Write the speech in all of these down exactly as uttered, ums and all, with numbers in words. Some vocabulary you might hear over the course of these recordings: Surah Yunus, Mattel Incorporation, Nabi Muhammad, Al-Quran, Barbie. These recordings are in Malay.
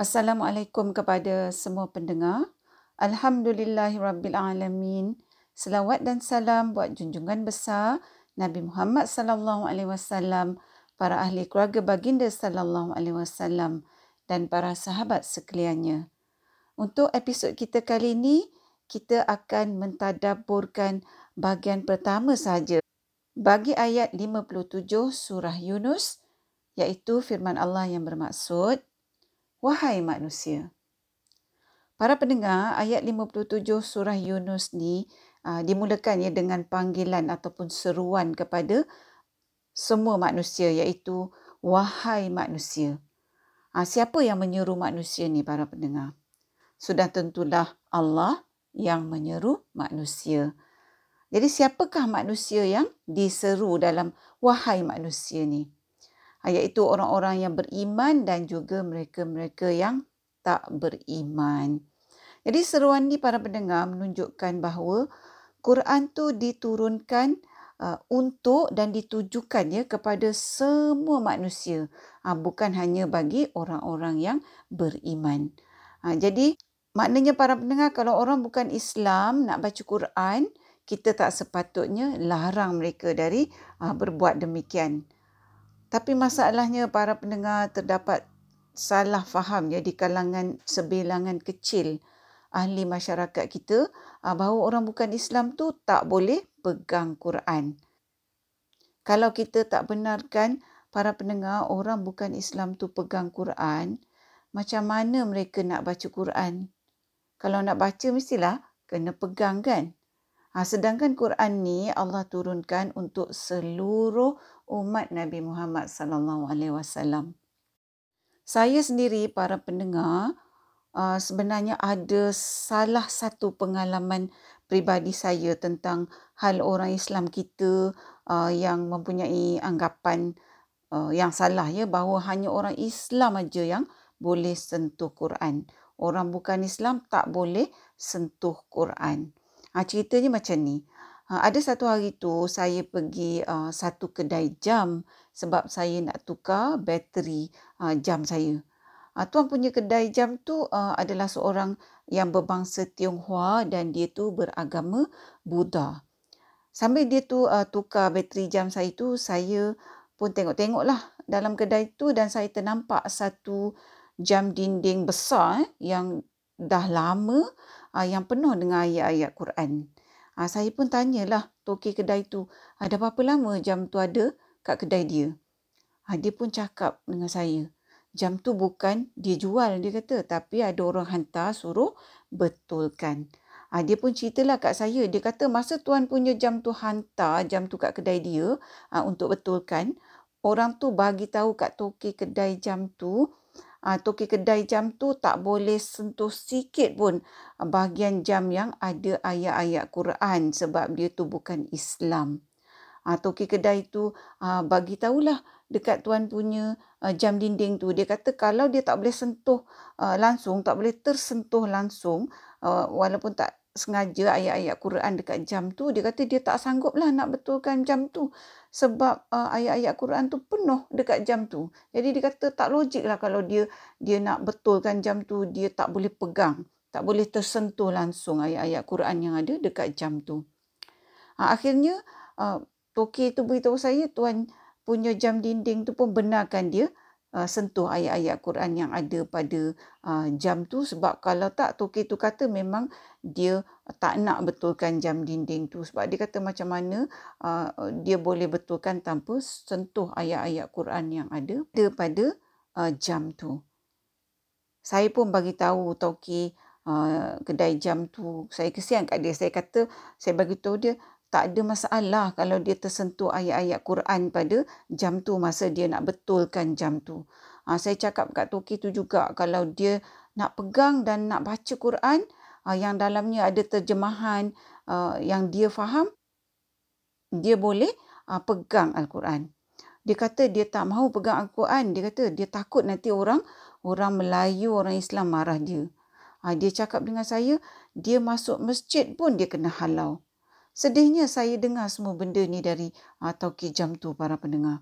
Assalamualaikum kepada semua pendengar. Alhamdulillahirabbil alamin. Selawat dan salam buat junjungan besar Nabi Muhammad sallallahu alaihi wasallam, para ahli keluarga baginda sallallahu alaihi wasallam dan para sahabat sekaliannya. Untuk episod kita kali ini, kita akan mentadabburkan bahagian pertama saja bagi ayat lima puluh tujuh surah Yunus, iaitu firman Allah yang bermaksud, "Wahai manusia." Para pendengar, ayat lima puluh tujuh surah Yunus ni aa, dimulakannya dengan panggilan ataupun seruan kepada semua manusia, iaitu wahai manusia. Aa, siapa yang menyeru manusia ni, para pendengar? Sudah tentulah Allah yang menyeru manusia. Jadi siapakah manusia yang diseru dalam wahai manusia ni? Iaitu orang-orang yang beriman dan juga mereka-mereka yang tak beriman. Jadi seruan ni, para pendengar, menunjukkan bahawa Quran tu diturunkan uh, untuk dan ditujukannya kepada semua manusia, uh, bukan hanya bagi orang-orang yang beriman. Uh, jadi maknanya, para pendengar, kalau orang bukan Islam nak baca Quran, kita tak sepatutnya larang mereka dari uh, berbuat demikian. Tapi masalahnya, para pendengar, terdapat salah faham ya di kalangan sebilangan kecil ahli masyarakat kita bahawa orang bukan Islam tu tak boleh pegang Quran. Kalau kita tak benarkan, para pendengar, orang bukan Islam tu pegang Quran, macam mana mereka nak baca Quran? Kalau nak baca mestilah kena pegang, kan? Ha, sedangkan Quran ni Allah turunkan untuk seluruh umat Nabi Muhammad sallallahu alaihi wasallam. Saya sendiri, para pendengar, sebenarnya ada salah satu pengalaman peribadi saya tentang hal orang Islam kita yang mempunyai anggapan yang salah ya, bahawa hanya orang Islam aja yang boleh sentuh Quran. Orang bukan Islam tak boleh sentuh Quran. Ha, ceritanya macam ni. Ha, ada satu hari tu saya pergi uh, satu kedai jam sebab saya nak tukar bateri uh, jam saya. Ha, tuan punya kedai jam tu uh, adalah seorang yang berbangsa Tionghoa dan dia tu beragama Buddha. Sambil dia tu uh, tukar bateri jam saya tu, saya pun tengok-tengoklah dalam kedai tu dan saya ternampak satu jam dinding besar eh, yang dah lama uh, yang penuh dengan ayat-ayat Quran. Uh, saya pun tanyalah toki kedai tu, uh, dah berapa lama jam tu ada kat kedai dia? Uh, dia pun cakap dengan saya, jam tu bukan dia jual, dia kata, tapi ada orang hantar suruh betulkan. Uh, dia pun ceritalah kat saya, dia kata masa tuan punya jam tu hantar jam tu kat kedai dia uh, untuk betulkan, orang tu bagi tahu kat toki kedai jam tu, Uh, toki kedai jam tu tak boleh sentuh sikit pun bahagian jam yang ada ayat-ayat Quran sebab dia tu bukan Islam. Uh, toki kedai tu uh, bagi tahulah dekat tuan punya uh, jam dinding tu. Dia kata kalau dia tak boleh sentuh uh, langsung, tak boleh tersentuh langsung, uh, walaupun tak sengaja ayat-ayat Quran dekat jam tu, dia kata dia tak sanggup lah nak betulkan jam tu sebab uh, ayat-ayat Quran tu penuh dekat jam tu. Jadi dia kata tak logik lah kalau dia dia nak betulkan jam tu, dia tak boleh pegang, tak boleh tersentuh langsung ayat-ayat Quran yang ada dekat jam tu. Ha, akhirnya uh, toki tu beritahu saya, tuan punya jam dinding tu pun benarkan dia Uh, sentuh ayat-ayat Quran yang ada pada uh, jam tu, sebab kalau tak, toki tu kata memang dia tak nak betulkan jam dinding tu sebab dia kata macam mana uh, dia boleh betulkan tanpa sentuh ayat-ayat Quran yang ada pada uh, jam tu. Saya pun bagi tahu toki uh, kedai jam tu, saya kesian kat dia, saya kata, saya bagi tahu dia tak ada masalah kalau dia tersentuh ayat-ayat Quran pada jam tu masa dia nak betulkan jam tu. Ha, saya cakap kat toki tu juga, kalau dia nak pegang dan nak baca Quran ha, yang dalamnya ada terjemahan uh, yang dia faham, dia boleh uh, pegang Al-Quran. Dia kata dia tak mahu pegang Al-Quran. Dia kata dia takut nanti orang orang Melayu, orang Islam marah dia. Ha, dia cakap dengan saya, dia masuk masjid pun dia kena halau. Sedihnya saya dengar semua benda ni dari uh, toki jam tu, para pendengar.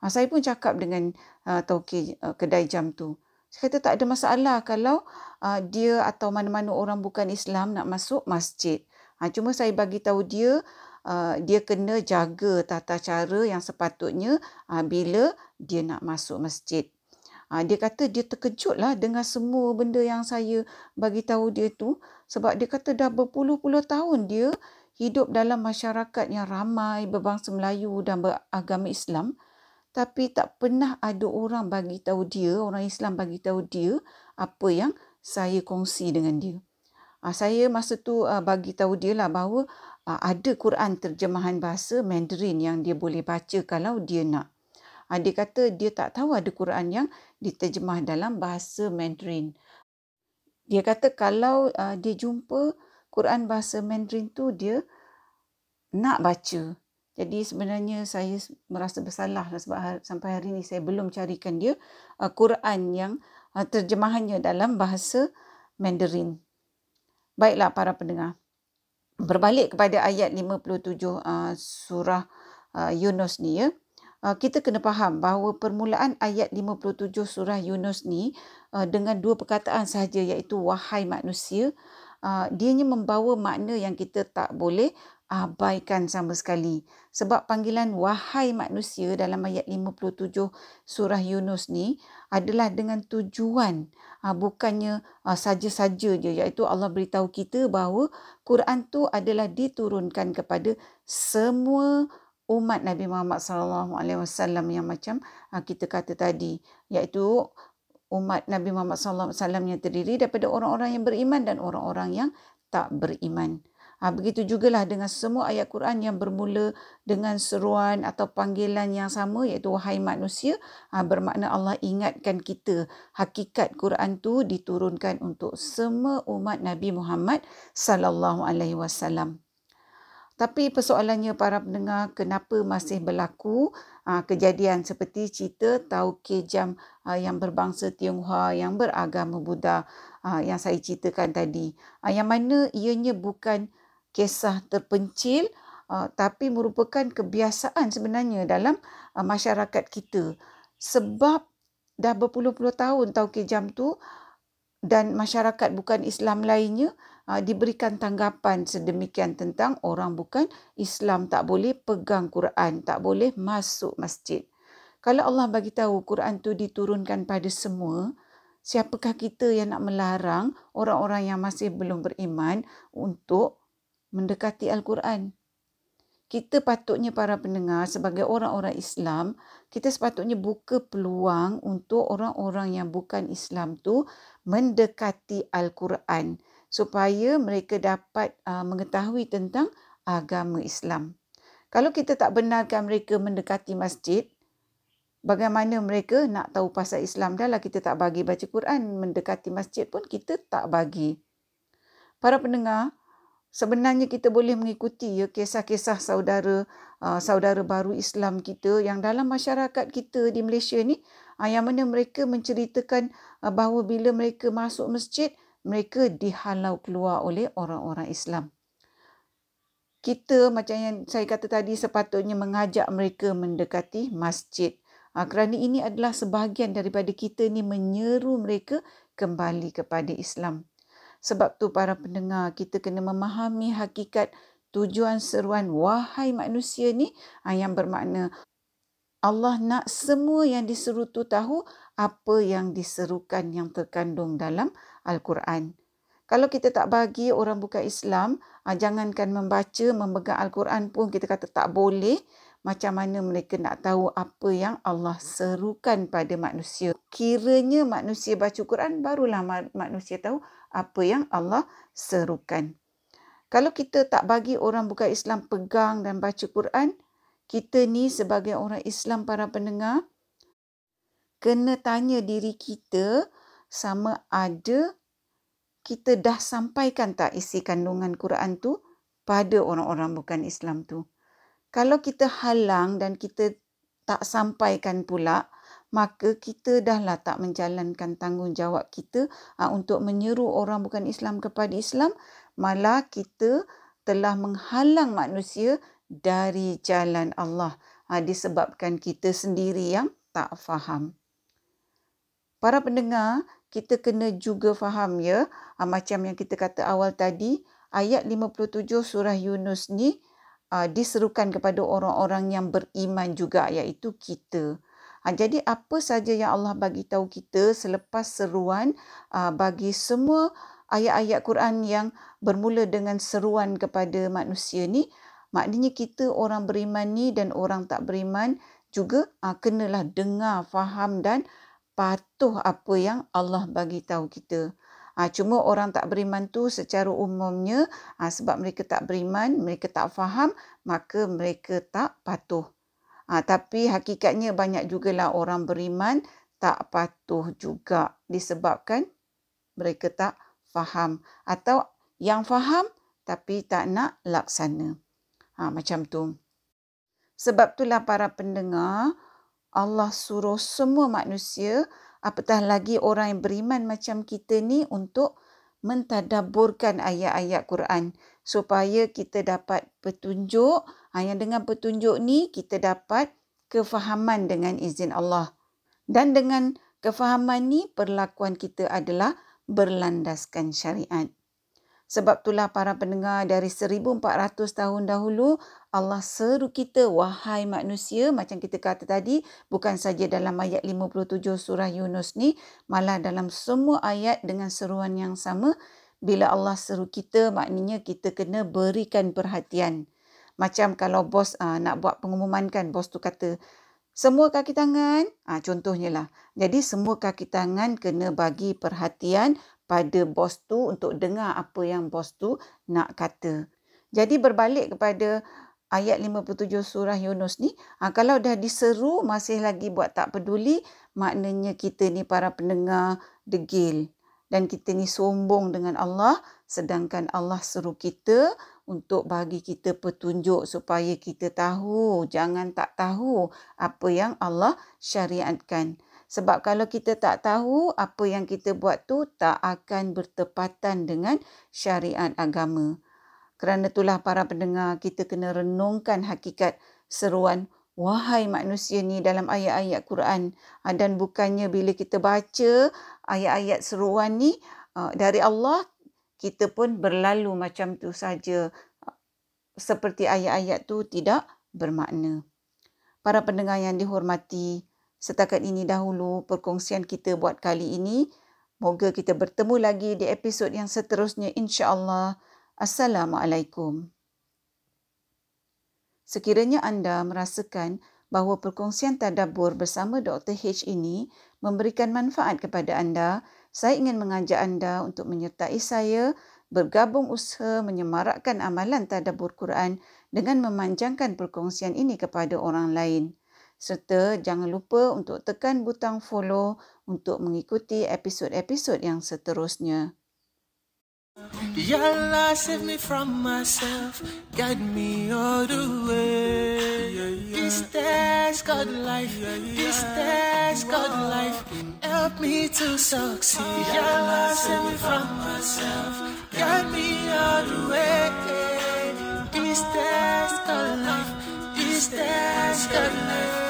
Uh, saya pun cakap dengan uh, toki uh, kedai jam tu. Saya kata tak ada masalah kalau uh, dia atau mana-mana orang bukan Islam nak masuk masjid. Ha, cuma saya bagi tahu dia, uh, dia kena jaga tata cara yang sepatutnya uh, bila dia nak masuk masjid. Uh, dia kata dia terkejutlah dengan semua benda yang saya bagi tahu dia tu. Sebab dia kata dah berpuluh-puluh tahun dia hidup dalam masyarakat yang ramai berbangsa Melayu dan beragama Islam. Tapi tak pernah ada orang bagi tahu dia, orang Islam bagi tahu dia apa yang saya kongsi dengan dia. Ha, saya masa tu uh, bagi tahu dia lah bahawa uh, ada Quran terjemahan bahasa Mandarin yang dia boleh baca kalau dia nak. Ha, dia kata dia tak tahu ada Quran yang diterjemah dalam bahasa Mandarin. Dia kata kalau uh, dia jumpa Quran bahasa Mandarin tu dia nak baca. Jadi sebenarnya saya merasa bersalah sebab sampai hari ini saya belum carikan dia uh, Quran yang uh, terjemahannya dalam bahasa Mandarin. Baiklah para pendengar. Berbalik kepada ayat lima puluh tujuh uh, surah uh, Yunus ni ya. Uh, kita kena faham bahawa permulaan ayat lima puluh tujuh surah Yunus ni uh, dengan dua perkataan sahaja iaitu wahai manusia. Uh, dianya membawa makna yang kita tak boleh abaikan sama sekali. Sebab panggilan wahai manusia dalam ayat lima puluh tujuh surah Yunus ni adalah dengan tujuan, uh, bukannya uh, saja-saja je, iaitu Allah beritahu kita bahawa Quran tu adalah diturunkan kepada semua umat Nabi Muhammad sallallahu alaihi wasallam yang macam uh, kita kata tadi, iaitu umat Nabi Muhammad sallallahu alaihi wasallam yang terdiri daripada orang-orang yang beriman dan orang-orang yang tak beriman. Ha, begitu jugalah dengan semua ayat Quran yang bermula dengan seruan atau panggilan yang sama iaitu wahai manusia, ha, bermakna Allah ingatkan kita hakikat Quran tu diturunkan untuk semua umat Nabi Muhammad sallallahu alaihi wasallam. Tapi persoalannya para pendengar, kenapa masih berlaku aa, kejadian seperti cerita Tau Kejam aa, yang berbangsa Tionghoa yang beragama Buddha aa, yang saya ceritakan tadi. Aa, yang mana ianya bukan kisah terpencil aa, tapi merupakan kebiasaan sebenarnya dalam aa, masyarakat kita. Sebab dah berpuluh-puluh tahun Tau Kejam tu dan masyarakat bukan Islam lainnya diberikan tanggapan sedemikian tentang orang bukan Islam tak boleh pegang Quran, tak boleh masuk masjid. Kalau Allah bagi tahu Quran tu diturunkan pada semua, siapakah kita yang nak melarang orang-orang yang masih belum beriman untuk mendekati Al-Quran? Kita patutnya para pendengar sebagai orang-orang Islam, kita sepatutnya buka peluang untuk orang-orang yang bukan Islam tu mendekati Al-Quran, supaya mereka dapat uh, mengetahui tentang agama Islam. Kalau kita tak benarkan mereka mendekati masjid, bagaimana mereka nak tahu pasal Islam? Dah lah kita tak bagi baca Quran, mendekati masjid pun kita tak bagi. Para pendengar, sebenarnya kita boleh mengikuti ya kisah-kisah saudara uh, saudara baru Islam kita yang dalam masyarakat kita di Malaysia ni, uh, yang mana mereka menceritakan uh, bahawa bila mereka masuk masjid, mereka dihalau keluar oleh orang-orang Islam. Kita macam yang saya kata tadi sepatutnya mengajak mereka mendekati masjid. Ha, kerana ini adalah sebahagian daripada kita ni menyeru mereka kembali kepada Islam. Sebab tu para pendengar, kita kena memahami hakikat tujuan seruan wahai manusia ni ha, yang bermakna Allah nak semua yang diseru tu tahu apa yang diserukan yang terkandung dalam Al-Quran. Kalau kita tak bagi orang bukan Islam, jangankan membaca, memegang Al-Quran pun kita kata tak boleh, macam mana mereka nak tahu apa yang Allah serukan pada manusia? Kiranya manusia baca Quran, barulah manusia tahu apa yang Allah serukan. Kalau kita tak bagi orang bukan Islam pegang dan baca Quran, kita ni sebagai orang Islam para pendengar, kena tanya diri kita sama ada kita dah sampaikan tak isi kandungan Quran tu pada orang-orang bukan Islam tu. Kalau kita halang dan kita tak sampaikan pula, maka kita dah lah tak menjalankan tanggungjawab kita aa, untuk menyeru orang bukan Islam kepada Islam, malah kita telah menghalang manusia dari jalan Allah, ha, disebabkan kita sendiri yang tak faham. Para pendengar, kita kena juga faham ya, ha, macam yang kita kata awal tadi, ayat lima puluh tujuh surah Yunus ni ha, diserukan kepada orang-orang yang beriman juga, iaitu kita. Ha, jadi apa saja yang Allah bagi tahu kita selepas seruan ha, bagi semua ayat-ayat Quran yang bermula dengan seruan kepada manusia ni, maknanya kita orang beriman ni dan orang tak beriman juga ha, kenalah dengar, faham dan patuh apa yang Allah bagi tahu kita. Ha, cuma orang tak beriman tu secara umumnya ha, sebab mereka tak beriman, mereka tak faham, maka mereka tak patuh. Ha, tapi hakikatnya banyak jugalah orang beriman tak patuh juga disebabkan mereka tak faham atau yang faham tapi tak nak laksana. Ha, macam tu. Sebab itulah para pendengar, Allah suruh semua manusia, apatah lagi orang yang beriman macam kita ni, untuk mentadabburkan ayat-ayat Quran supaya kita dapat petunjuk. Ha, yang dengan petunjuk ni kita dapat kefahaman dengan izin Allah. Dan dengan kefahaman ni perlakuan kita adalah berlandaskan syariat. Sebab itulah para pendengar, dari seribu empat ratus tahun dahulu Allah seru kita, wahai manusia, macam kita kata tadi, bukan saja dalam ayat lima puluh tujuh surah Yunus ni, malah dalam semua ayat dengan seruan yang sama. Bila Allah seru kita, maknanya kita kena berikan perhatian. Macam kalau bos aa, nak buat pengumuman kan, bos tu kata semua kaki tangan, aa, contohnya lah. Jadi semua kaki tangan kena bagi perhatian pada bos tu untuk dengar apa yang bos tu nak kata. Jadi berbalik kepada ayat lima puluh tujuh surah Yunus ni, ha, kalau dah diseru masih lagi buat tak peduli, maknanya kita ni para pendengar degil dan kita ni sombong dengan Allah, sedangkan Allah seru kita untuk bagi kita petunjuk supaya kita tahu, jangan tak tahu apa yang Allah syariatkan. Sebab kalau kita tak tahu, apa yang kita buat tu tak akan bertepatan dengan syariat agama. Kerana itulah para pendengar, kita kena renungkan hakikat seruan wahai manusia ni dalam ayat-ayat Quran. Dan bukannya bila kita baca ayat-ayat seruan ni dari Allah, kita pun berlalu macam tu saja, seperti ayat-ayat tu tidak bermakna. Para pendengar yang dihormati, setakat ini dahulu perkongsian kita buat kali ini. Moga kita bertemu lagi di episod yang seterusnya, insya-Allah. Assalamualaikum. Sekiranya anda merasakan bahawa perkongsian tadabbur bersama Doktor H ini memberikan manfaat kepada anda, saya ingin mengajak anda untuk menyertai saya bergabung usaha menyemarakkan amalan tadabbur Quran dengan memanjangkan perkongsian ini kepada orang lain. Serta jangan lupa untuk tekan butang follow untuk mengikuti episod-episod yang seterusnya. Ya Allah, save me from myself, guide me all the way. This test got life, this test got life, help me to succeed. Ya Allah, save me from myself, guide me all the way. This test got life, this test got life.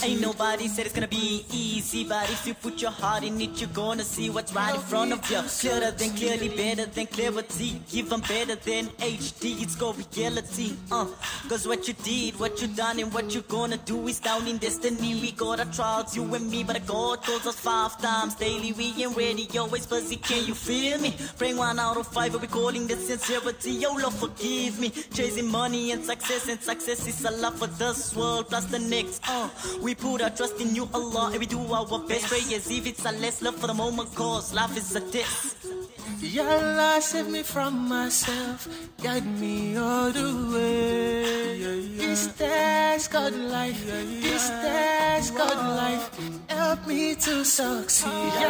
Ain't nobody said it's gonna be easy, but if you put your heart in it, you're gonna see what's right in front of you. Clearer than clearly, better than clarity, even better than H D, it's called reality. uh. Cause what you did, what you done, and what you gonna do is down in destiny. We got our trials, you and me, but our God calls us five times daily. We ain't ready, always busy, can you feel me? Praying one out of five, we're calling the sincerity. Yo, Lord, forgive me, chasing money and success, and success is a lot for this world, plus the next. Uh, we put our trust in you, Allah, and we do our best. Pray as if it's a less love for the moment, cause life is a test. Ya Allah, save me from myself, guide me all the way. Yeah, yeah. This test got life, yeah, yeah. This test got life, help me to succeed. Yeah.